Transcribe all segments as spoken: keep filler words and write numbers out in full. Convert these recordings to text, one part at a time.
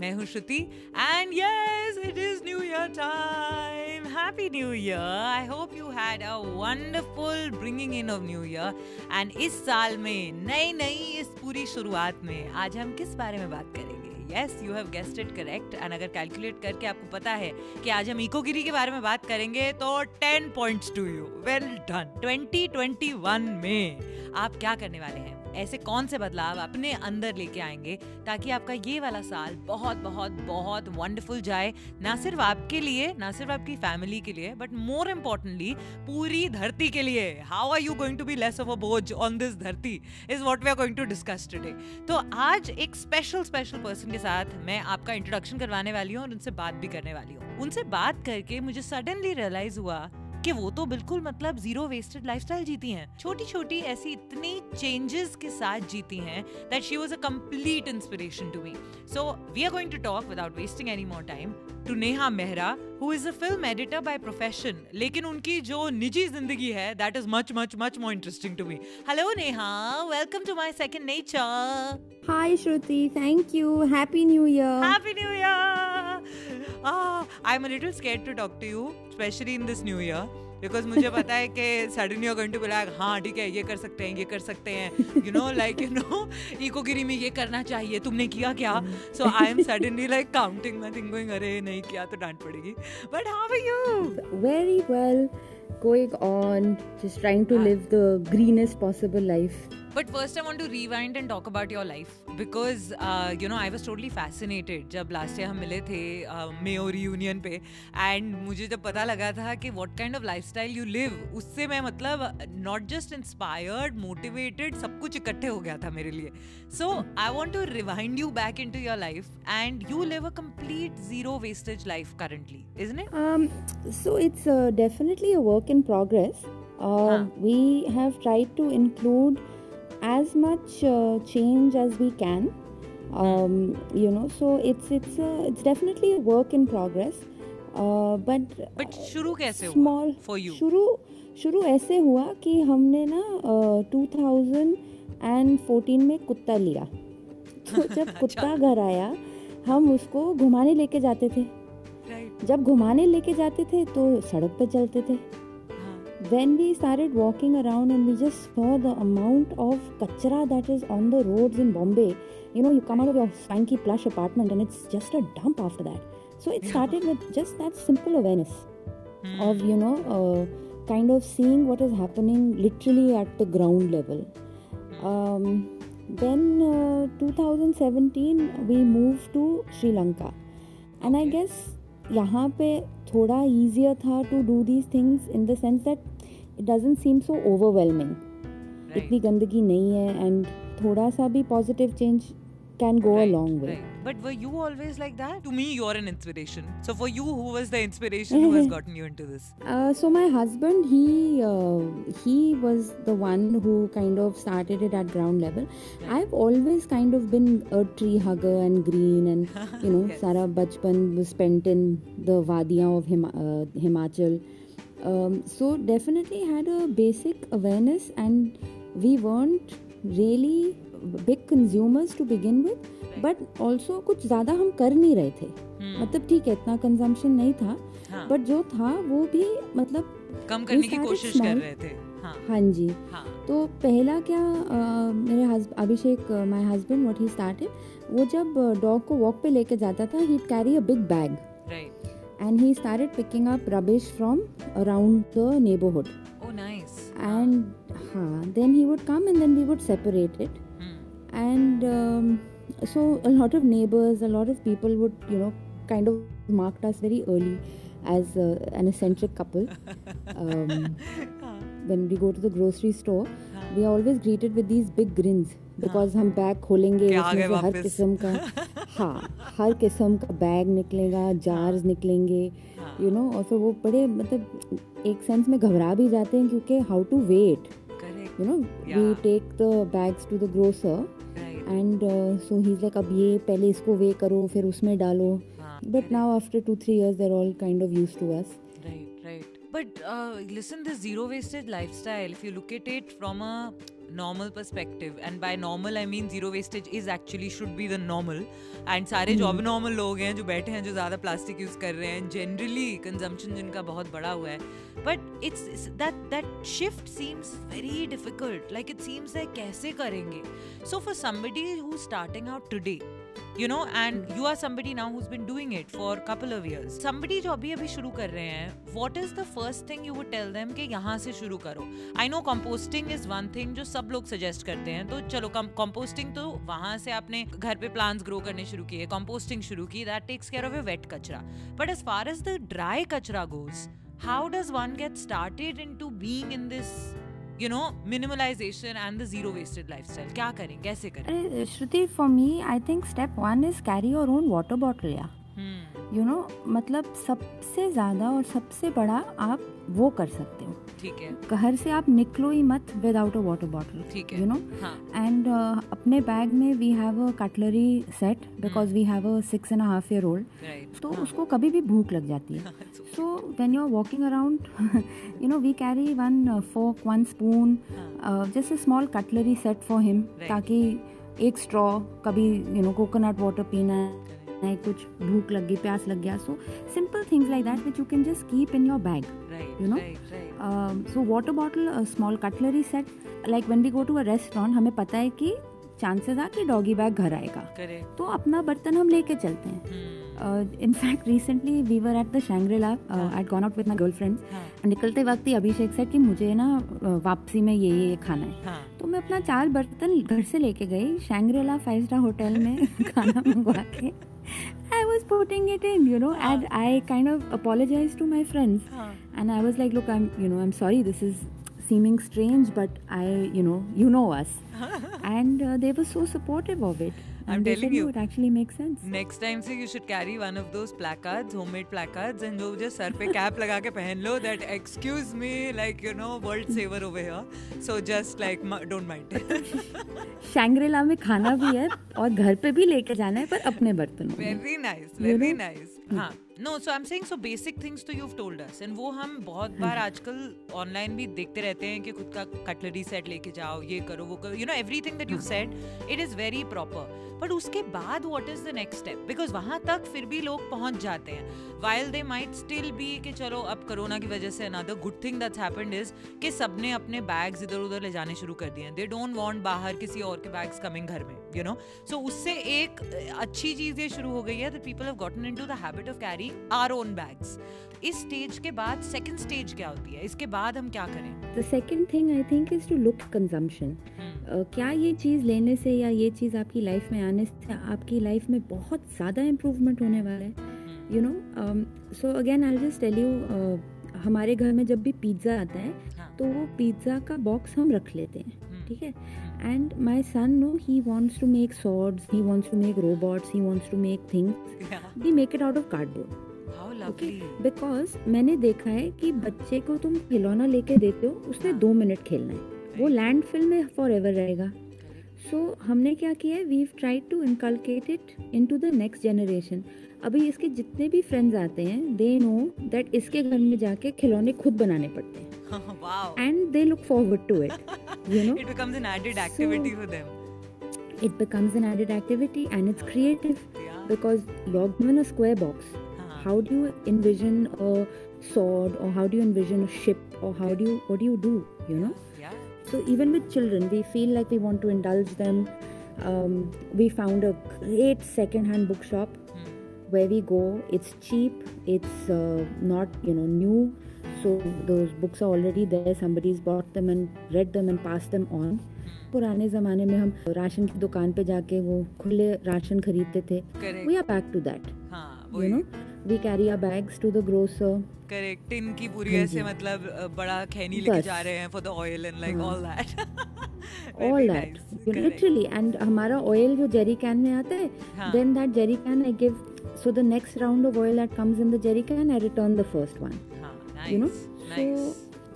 मैं हूँ Shruti and yes it is new year time. Happy new year. I hope you had a wonderful bringing in of new year. And इस साल में नई नई इस पूरी शुरुआत में आज हम किस बारे में बात करेंगे? Yes, you have guessed it correct. And अगर कैलकुलेट करके आपको पता है कि आज हम इकोगिरी के बारे में बात करेंगे तो ten points to you. Well done. Twenty twenty one में आप क्या करने वाले हैं? ऐसे कौन से बदलाव अपने अंदर लेके आएंगे ताकि आपका ये वाला साल बहुत बहुत बहुत वंडरफुल जाए, ना सिर्फ आपके लिए, ना सिर्फ आपकी फैमिली के लिए, बट मोर इम्पोर्टेंटली पूरी धरती के लिए. How are you going to be less of a बोझ ऑन दिस धरती is what we are going to discuss today. तो आज एक स्पेशल स्पेशल पर्सन के साथ मैं आपका इंट्रोडक्शन करवाने वाली हूँ और उनसे बात भी करने वाली हूँ. उनसे बात करके मुझे सडनली रियलाइज हुआ कि वो तो बिल्कुल मतलब जीरो वेस्टेड लाइफस्टाइल जीती हैं. छोटी छोटी ऐसी इतनी चेंजेस के साथ जीती हैं that she was a complete inspiration to me. So we are going to talk without wasting any more time to Neha Mehra who is a film editor by profession, लेकिन उनकी जो निजी जिंदगी है that is much much much more interesting to me. Hello Neha, welcome to my second nature. Hi Shruti, thank you. Happy new year. Happy new year. I am a little scared to talk to you specially in this new year because मुझे पता है कि suddenly you are going to be like हाँ ठीक है ये कर सकते हैं, ये कर सकते हैं, you know like you know इकोगिरी में ये करना चाहिए, तुमने किया क्या? So I am suddenly like counting my thing going अरे नहीं किया तो डांट पड़ेगी. But how are you? Very well going on, just trying to live the greenest possible life. But first I want to rewind and talk about your life because uh, you know I was totally fascinated जब last year हम मिले थे Mayo reunion पे and मुझे जब पता लगा था कि what kind of lifestyle you live, उससे मैं मतलब not just inspired, motivated, सब कुछ इकट्ठे हो गया था मेरे लिए. So I want to rewind you back into your life and you live a complete zero wastage life currently, isn't it? Um, so it's uh, definitely a work in progress. Uh, हाँ. We have tried to include as much uh, change as we can, um, you know, so it's it's a, it's definitely a work in progress, uh, but but शुरू कैसे हुआ? Small for you. शुरू शुरू ऐसे हुआ कि हमने ना uh, ट्वेंटी फोर्टीन में कुत्ता लिया. तो जब कुत्ता घर आया हम उसको घुमाने लेके जाते थे. right. जब घुमाने लेके जाते थे तो सड़क पे चलते थे. When we started walking around and we just saw the amount of kachra that is on the roads in Bombay, you know, you come out of your swanky plush apartment and it's just a dump after that. So it started yeah. with just that simple awareness mm. of, you know, uh, kind of seeing what is happening literally at the ground level. Um, then uh, twenty seventeen we moved to Sri Lanka and I guess यहाँ पे थोड़ा easier था to do these things in the sense that it doesn't seem so overwhelming. right. इतनी गंदगी नहीं है and थोड़ा सा भी positive change can go right. a long way. right. But were you always like that? To me you're an inspiration. So for you, who was the inspiration who has gotten you into this? Uh, so my husband, he uh, he was the one who kind of started it at ground level. Right. I've always kind of been a tree hugger and green and you know yes. Sara bachpan was spent in the wadiyan of Hima- uh, Himachal. Um, so definitely had a basic awareness and we weren't really big consumers to begin with. But also कुछ ज़्यादा हम कर नहीं रहे थे. hmm. मतलब ठीक है इतना कंजम्पशन नहीं था बट हाँ. जो था वो भी मतलब कम करने की कोशिश कर रहे थे. हाँ, हाँ जी हाँ. तो पहला क्या आ, मेरे हस्ब Abhishek my husband what he started, वो जब डॉग को वॉक पे लेके जाता था he carry a big bag and he started picking up rubbish from around the neighbourhood and हाँ then he would come and then we would separate it and so a lot of neighbors, a lot of people would, you know, kind of marked us very early as uh, an eccentric couple. Um, when we go to the grocery store, we are always greeted with these big grins because hum bag kholenge usme se har kisam ka ha har kisam ka bag niklega, jars niklenge, you know, aur fir wo bade matlab ek sense mein ghabra bhi jate hain kyunki how to wait, correct, you know, yeah. we take the bags to the grocer. And uh, so he's like, अब ये पहले इसको वे करो फिर उसमें डालो. But now after two three years they're all kind of used to us. Right, right. But uh, listen, this zero wastage lifestyle, if you look at it from a normal perspective, and by normal I mean zero wastage is actually should be the normal, and सारे जो अब normal लोग हैं जो बैठे हैं जो ज़्यादा प्लास्टिक यूज़ कर रहे हैं, generally consumption जिनका बहुत बड़ा हुआ है, but it's, it's that that shift seems very difficult, like it seems like कैसे करेंगे. So for somebody who's starting out today, you know, and you are somebody now who's been doing it for a couple of years, somebody जो अभी अभी शुरू कर रहे हैं, what is the first thing you would tell them कि यहाँ से शुरू करो? I know composting is one thing जो सब लोग suggest करते हैं, तो चलो composting, तो वहाँ से आपने घर पे plants grow करने शुरू किए, composting शुरू की, that takes care of your wet कचरा. But as far as the dry कचरा goes, how does one get started into being in this, you know, minimalization and the zero wasted lifestyle? क्या करें, कैसे करें? श्रुति, for me, I think step one is carry your own water bottle, yeah. Hmm. You know, मतलब सबसे ज़्यादा और सबसे बड़ा आप वो कर सकते हो. ठीक है. घर से आप निकलो ही मत without a water bottle. ठीक है. You know. हाँ. And uh, अपने बैग में we have a cutlery set because hmm. we have a six and a half year old. Right. तो हाँ. उसको कभी भी भूख लग जाती है. So when you're walking around, you know, we carry one uh, fork, one spoon, uh, just a small cutlery set for him, ताकि एक straw, कभी you know coconut water पीना है, कुछ भूख लग गई, प्यास लग गया, so simple things like that which you can just keep in your bag, you know. Um, so water bottle, a small cutlery set. Like when we go to a restaurant, हमें पता है कि चांसेस है कि doggy bag घर आएगा, तो अपना बर्तन हम लेके चलते हैं. Uh, in fact, recently we were at the Shangri-La. Uh, I'd gone out with my girlfriends. निकलते वक्त ही अभिषेक said कि मुझे ना वापसी में ये ये खाना है. तो मैं अपना चार बर्तन घर से लेके गई Shangri-La फाइव स्टार होटल में खाना मंगवा के. I was putting it in, you know, and I kind of apologized to my friends. And I was like, look, I'm, you know, I'm sorry. This is seeming strange, but I, you know, you know us. And uh, they were so supportive of it. I'm telling you, it actually makes sense. Next time से you should carry one of those placards, homemade placards, and जो जो sir पे cap लगा के पहन लो, that excuse me, like you know, world saver over here. So just like don't mind. Shangri-La में खाना भी है और घर पे भी लेके जाना है, पर अपने बर्तनों में. Very nice, very nice. हाँ. No, so I'm saying, so basic things तो you've told us, and वो हम बहुत बार आजकल online भी देखते रहते हैं कि खुद का cutlery set लेके जाओ, ये करो, वो करो, you know, everything that you've said, it is very proper. But उसके बाद what is the next step? Because वहाँ तक फिर भी लोग पहुँच जाते हैं. While they might still be कि चलो अब कोरोना की वजह से another good thing that's happened is कि सबने अपने bags इधर उधर ले जाने शुरू कर दिए हैं. They don't want बाहर किसी और के bags coming घर में, you know. So उससे एक अच्छी चीज़ ये शुरू हो गई है that people have gotten into the habit of carrying our own bags. इस stage के बाद second stage क्या होती है? इसके बाद हम क्या करें? The second thing I think is to look consumption. Uh, क्या ये चीज़ लेने से या ये चीज़ आपकी लाइफ में आने से आपकी लाइफ में बहुत ज़्यादा इम्प्रूवमेंट होने वाला है, you know. So again I just tell you, हमारे घर में जब भी पिज्ज़ा आता है तो वो पिज्ज़ा का बॉक्स हम रख लेते हैं, ठीक है. And my son, no, he wants to make swords, he wants to make robots, he wants to make things, he make it out of cardboard. Okay, because मैंने देखा है कि बच्चे को तुम खिलौना लेके देते हो, उसने दो मिनट खेलना है, वो लैंडफिल में फॉर एवर रहेगा. सो हमने क्या किया है, we tried to inculcate it into the next generation. अभी इसके जितने भी फ्रेंड्स आते हैं, दे नो दैट इसके घर में जाके खिलौने खुद बनाने पड़ते हैं, and they look forward to it, you know. It becomes an added activity for them. It becomes an added activity and it's creative because you are given a square box. How do you envision a sword, or how do you envision a ship, or how do you, what do you do, you know? Yeah. So even with children, we feel like we want to indulge them. Um, we found a great second-hand bookshop mm. where we go. It's cheap. It's uh, not, you know, new. So those books are already there. Somebody's bought them and read them and passed them on. पुराने ज़माने में हम ration की दुकान पे जाके वो खुले राशन खरीदते थे. We are back to that. हाँ, you know, we carry our bags to the grocer. Correct. Tin की पूरी ऐसे मतलब बड़ा खैनी लेके जा रहे हैं for the oil and like all that. All that. Literally. And हमारा oil जो jerry can में आता है, then that jerry can I give. So the next round of oil that comes in the jerry can, I return the first one. हाँ, nice. You know. So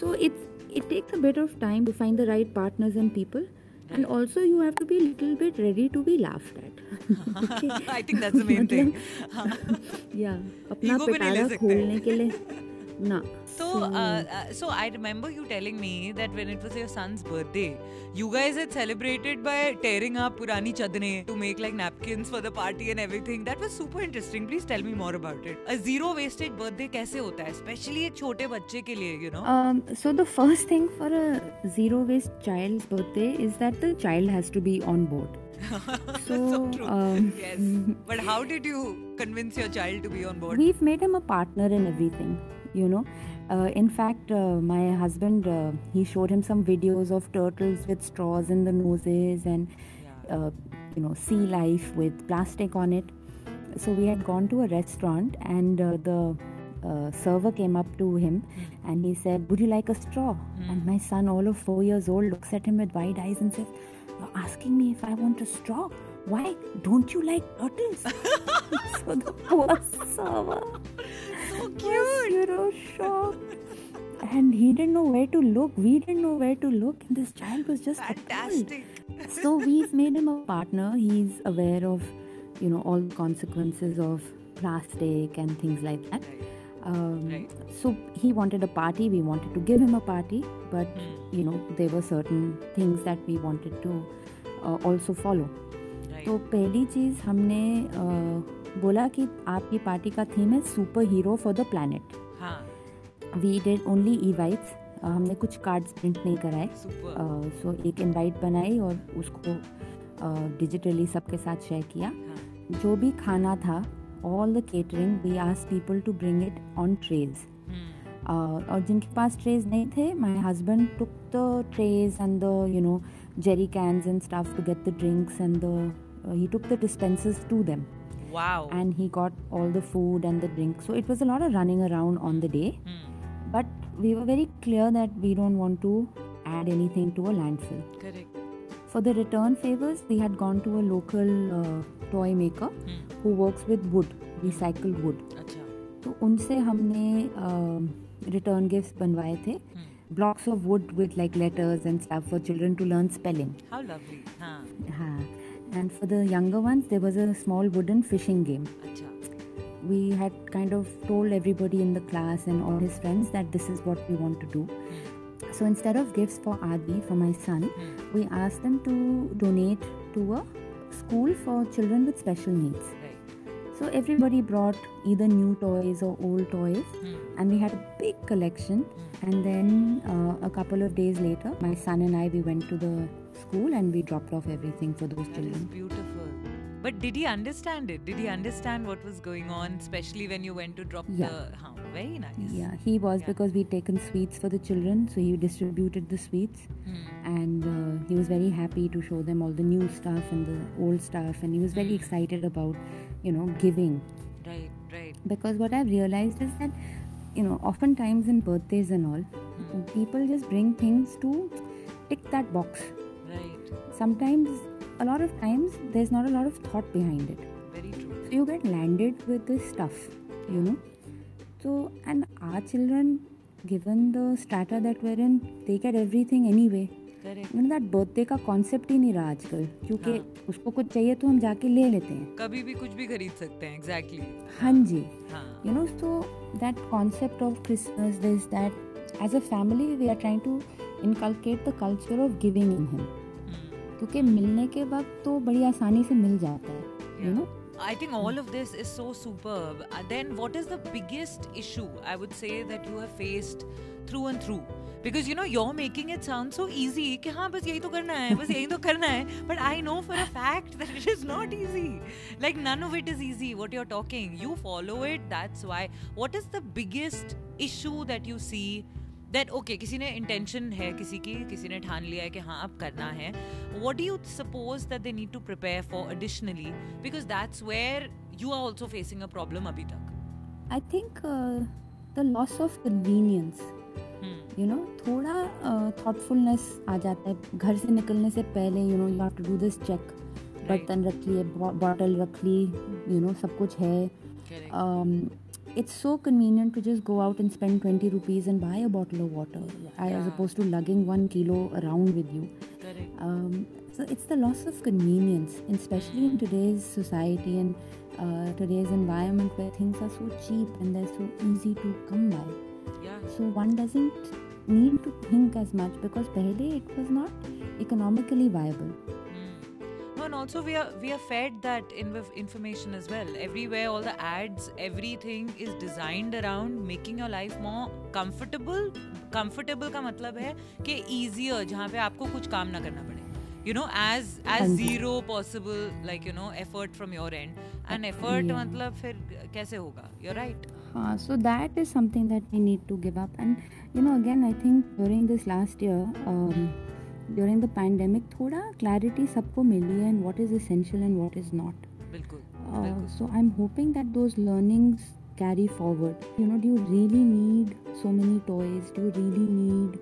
so it's it takes a bit of time to find the right partners and people, and also you have to be a little bit ready to be laughed at. Okay. I think that's the main thing. Yeah, apna petara kholne ke liye No. So, uh, so I remember you telling me that when it was your son's birthday, you guys had celebrated by tearing up purani chadne to make like napkins for the party and everything. That was super interesting. Please tell me more about it. A zero wastage birthday कैसे होता है, especially एक छोटे बच्चे के लिए, you know? Um, so the first thing for a zero waste child's birthday is that the child has to be on board. So, so true. Um, yes. But how did you convince your child to be on board? We've made him a partner in everything. You know, uh, in fact, uh, my husband, uh, he showed him some videos of turtles with straws in the noses and, yeah. uh, you know, sea life with plastic on it. So we had gone to a restaurant and uh, the uh, server came up to him mm. and he said, "Would you like a straw?" Mm. And my son, all of four years old, looks at him with wide eyes and says, "You're asking me if I want a straw? Why? Don't you like turtles?" So the poor server. So cute. Was, you know, shocked. And he didn't know where to look. We didn't know where to look. And this child was just fantastic. Appalled. So we've made him a partner. He's aware of, you know, all the consequences of plastic and things like that. Um, right. So he wanted a party. We wanted to give him a party. But, you know, there were certain things that we wanted to uh, also follow. तो पहली चीज़ हमने uh, बोला कि आपकी party का theme है super hero for the planet. हाँ. We did only invites. हमने कुछ कार्ड्स प्रिंट नहीं कराए. सो uh, so एक इनवाइट बनाई और उसको डिजिटली uh, सबके साथ शेयर किया. हाँ. जो भी खाना था, all the catering, we asked people to bring it on trays. और जिनके पास ट्रेज नहीं थे, my husband took the trays and the you know jerry cans and stuff to get the drinks and the Uh, he took the dispensers to them. Wow. And he got all the food and the drinks. So it was a lot of running around on the day. Mm. But we were very clear that we don't want to add anything to a landfill. Correct. For the return favors, we had gone to a local uh, toy maker mm. who works with wood, recycled wood. Achha. So unse humne uh, return gifts बनवाए थे. Mm. Blocks of wood with like letters and stuff for children to learn spelling. How lovely. Haan. Haan. And for the younger ones, there was a small wooden fishing game. Achha. We had kind of told everybody in the class and all his friends that this is what we want to do. So instead of gifts for Adi, for my son, we asked them to donate to a school for children with special needs. Right. So everybody brought either new toys or old toys. Mm. And we had a big collection. And then uh, a couple of days later, my son and I, we went to the school and we dropped off everything for those that children. Is beautiful. But did he understand it? Did he understand what was going on, especially when you went to drop yeah. the... Huh, very nice. Yeah, he was yeah. because we'd taken sweets for the children, so he distributed the sweets mm. and uh, he was very happy to show them all the new stuff and the old stuff, and he was very mm. excited about, you know, giving. Right, right. Because what I've realized is that, you know, oftentimes in birthdays and all, mm. people just bring things to tick that box. Sometimes, a lot of times, there's not a lot of thought behind it. Very true. So you get landed with this stuff, you know. So, and our children, given the strata that we're in, they get everything anyway. Correct. You know, that birthday का concept ही नहीं रहा आजकल, क्योंकि उसको कुछ चाहिए तो हम जाके ले लेते हैं. कभी भी कुछ भी खरीद सकते हैं, exactly. हाँ जी. हाँ. You know, so that concept of Christmas, this, that, as a family, we are trying to inculcate the culture of giving in him. क्योंकि मिलने के वक्त तो बड़ी आसानी से मिल जाता है, you know? I think all of this is so superb. Then what is the biggest issue I would say that you have faced through and through? Because you know you're making it sound so easy कि हाँ बस यही तो करना है, बस यही तो करना है. But I know for a fact that it is not easy. Like none of it is easy. What you're talking, you follow it. That's why. What is the biggest issue that you see? That okay, किसी ने intention है, किसी की किसी ने ठान लिया है कि हाँ अब करना है. What do you suppose that they need to prepare for additionally? Because that's where you are also facing a problem अभी तक. I think uh, the loss of convenience. Hmm. You know, थोड़ा uh, thoughtfulness आ जाता है. घर से निकलने से पहले you know you have to do this check. Right. बर्तन रख लिए, बॉटल रख ली, you know सब कुछ है. Correct. It's so convenient to just go out and spend twenty rupees and buy a bottle of water yeah. as opposed to lugging one kilo around with you. Um, so it's the loss of convenience, especially in today's society and uh, today's environment where things are so cheap and they're so easy to come by. So one doesn't need to think as much because pehle it was not economically viable. And also we are we are fed that information as well. Everywhere, all the ads, everything is designed around making your life more comfortable. Comfortable का मतलब है कि easier, जहाँ पे आपको कुछ काम ना करना पड़े. You know, as as zero possible, like you know, effort from your end. And effort yeah. मतलब फिर कैसे होगा? You're right. हाँ, so that is something that we need to give up. And you know, again, I think during this last year. Um, During the pandemic, थोड़ा clarity सबको मिली है and what is essential and what is not. बिल्कुल. Uh, so I'm hoping that those learnings carry forward. You know, do you really need so many toys? Do you really need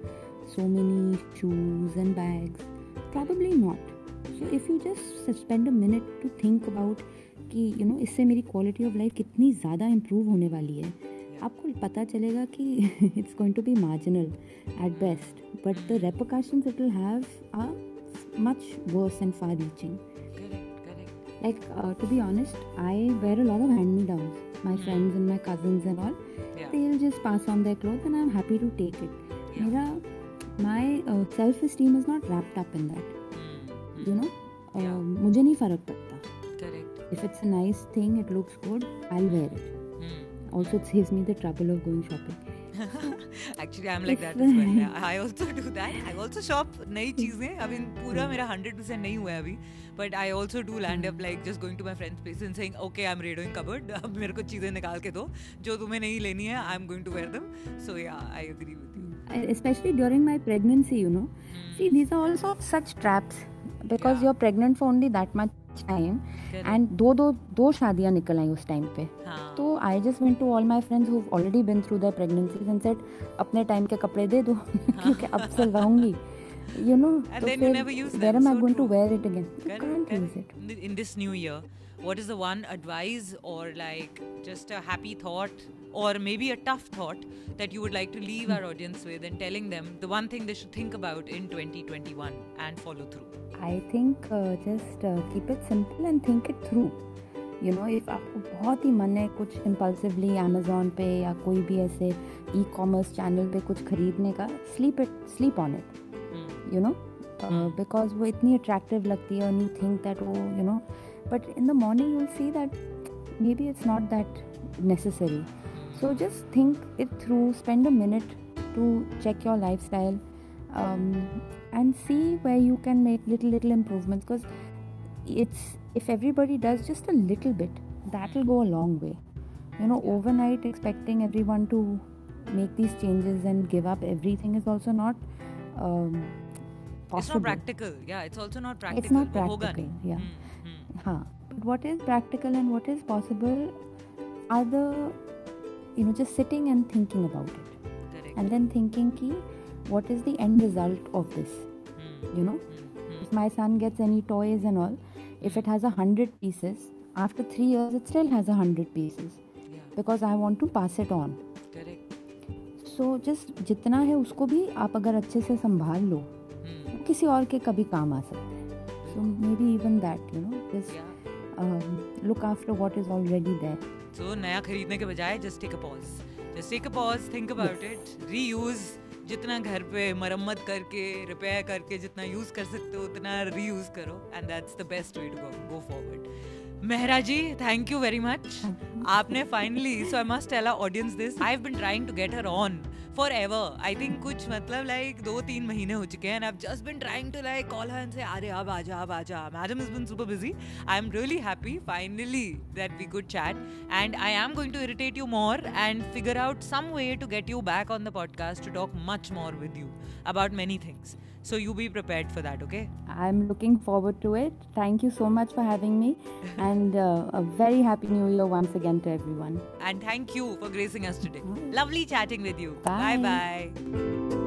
so many shoes and bags? Probably not. So if you just spend a minute to think about कि you know इससे मेरी quality of life कितनी ज़्यादा improve होने वाली है, आपको पता चलेगा कि it's going to be marginal at best. But the repercussions it will have are much worse and far-reaching. Correct, correct. Like, uh, to be honest, I wear a lot of hand-me-downs. My mm. friends and my cousins and all, yeah. they'll just pass on their clothes and I'm happy to take it. Yeah. Mera, my uh, self-esteem is not wrapped up in that. Mm. You know, uh, yeah. मुझे नहीं फर्क पड़ता. Correct. If it's a nice thing, it looks good, I'll wear it. Mm. Also, it saves me the trouble of going shopping. Actually, I'm like that as well. I also do that. I also shop नई चीजें. I mean, पूरा मेरा one hundred percent नहीं हुआ अभी. But I also do land up like just going to my friend's place and saying, okay, I'm redoing cupboard. अब मेरे को चीजें निकाल के दो जो तुम्हें नहीं लेनी है. I'm going to wear them. So yeah, I agree with you. Especially during my pregnancy, you know. See, these are also such traps because yeah. you're pregnant for only that much time. Correct. And दो दो दो शादियाँ निकल आई उस time पे. हाँ. तो I just went to all my friends who've already been through their pregnancies and said, अपने टाइम के कपड़े दे दो क्योंकि अब सिलवाऊंगी. You know. And then you never use them. Where am I going to wear it again? You can't use it. In this new year, what is the one advice or like just a happy thought or maybe a tough thought that you would like to leave our audience with and telling them the one thing they should think about in twenty twenty-one and follow through? I think uh, just uh, keep it simple and think it through. You know, if आपको बहुत ही मन है कुछ impulsively Amazon पे या कोई भी ऐसे e-commerce channel पे कुछ खरीदने का, sleep it, sleep on it. You know, uh, because वो इतनी attractive लगती है and you think that oh, you know, but in the morning you'll see that maybe it's not that necessary. So just think it through, spend a minute to check your lifestyle um, and see where you can make little, little improvements because it's, if everybody does just a little bit, that will go a long way. You know, overnight expecting everyone to make these changes and give up everything is also not um, possible. It's not practical. Yeah, it's also not practical. It's not practical, yeah. Mm-hmm. Haan. But what is practical and what is possible are the... You know, just sitting and thinking about it. Correct. And then thinking ki, what is the end result of this? Mm. You know, mm. if my son gets any toys and all, if it has a hundred pieces, after three years it still has a hundred pieces. Yeah. Because I want to pass it on. Correct. So just जितना है उसको भी आप अगर अच्छे से संभाल लो, mm. किसी और के कभी काम आ सकते हैं. So maybe even that, you know, just yeah. um, look after what is already there. So, नया खरीदने के बजाय just take a pause, just take a pause, think about yes. it, reuse जितना घर पे मरम्मत करके repair करके जितना use कर सकते हो उतना reuse करो and that's the best way to go, go forward. Mehra ji, thank you very much. आपने finally, so I must tell our audience this. I've been trying to get her on forever. I think कुछ मतलब like दो तीन महीने हो चुके हैं and I've just been trying to like call her and say अरे अब आजा अब आजा. Madam has been super busy. I'm really happy finally that we could chat and I am going to irritate you more and figure out some way to get you back on the podcast to talk much more with you about many things. So you be prepared for that, okay? I'm looking forward to it. Thank you so much for having me. And uh, a very happy new year once again to everyone. And thank you for gracing us today. Lovely chatting with you. Bye. Bye-bye.